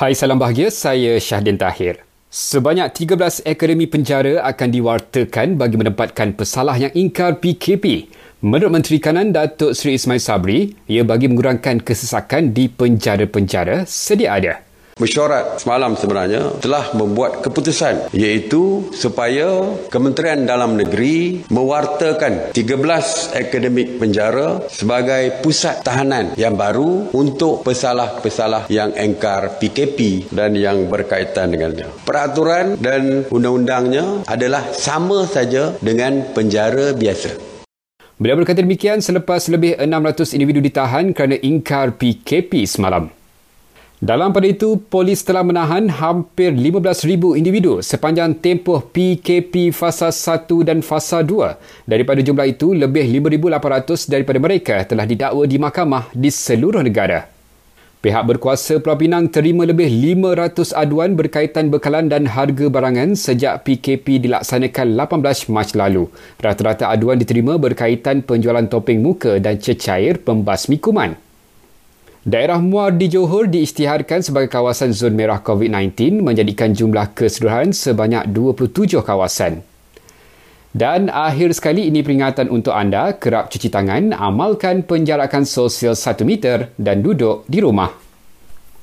Hai, salam bahagia. Saya Syahdin Tahir. Sebanyak 13 akademi penjara akan diwartakan bagi menempatkan pesalah yang ingkar PKP. Menurut Menteri Kanan Datuk Seri Ismail Sabri, ia bagi mengurangkan kesesakan di penjara-penjara sedia ada. Mesyuarat semalam sebenarnya telah membuat keputusan, iaitu supaya Kementerian Dalam Negeri mewartakan 13 akademik penjara sebagai pusat tahanan yang baru untuk pesalah-pesalah yang engkar PKP dan yang berkaitan dengannya. Peraturan dan undang-undangnya adalah sama saja dengan penjara biasa. Beliau berkata demikian selepas lebih 600 individu ditahan kerana ingkar PKP semalam. Dalam pada itu, polis telah menahan hampir 15,000 individu sepanjang tempoh PKP Fasa 1 dan Fasa 2. Daripada jumlah itu, lebih 5,800 daripada mereka telah didakwa di mahkamah di seluruh negara. Pihak berkuasa Pulau Pinang terima lebih 500 aduan berkaitan bekalan dan harga barangan sejak PKP dilaksanakan 18 Mac lalu. Rata-rata aduan diterima berkaitan penjualan topeng muka dan cecair pembasmi kuman. Daerah Muar di Johor diisytiharkan sebagai kawasan zon merah COVID-19 menjadikan jumlah keseluruhan sebanyak 27 kawasan. Dan akhir sekali, ini peringatan untuk anda, kerap cuci tangan, amalkan penjarakan sosial 1 meter dan duduk di rumah.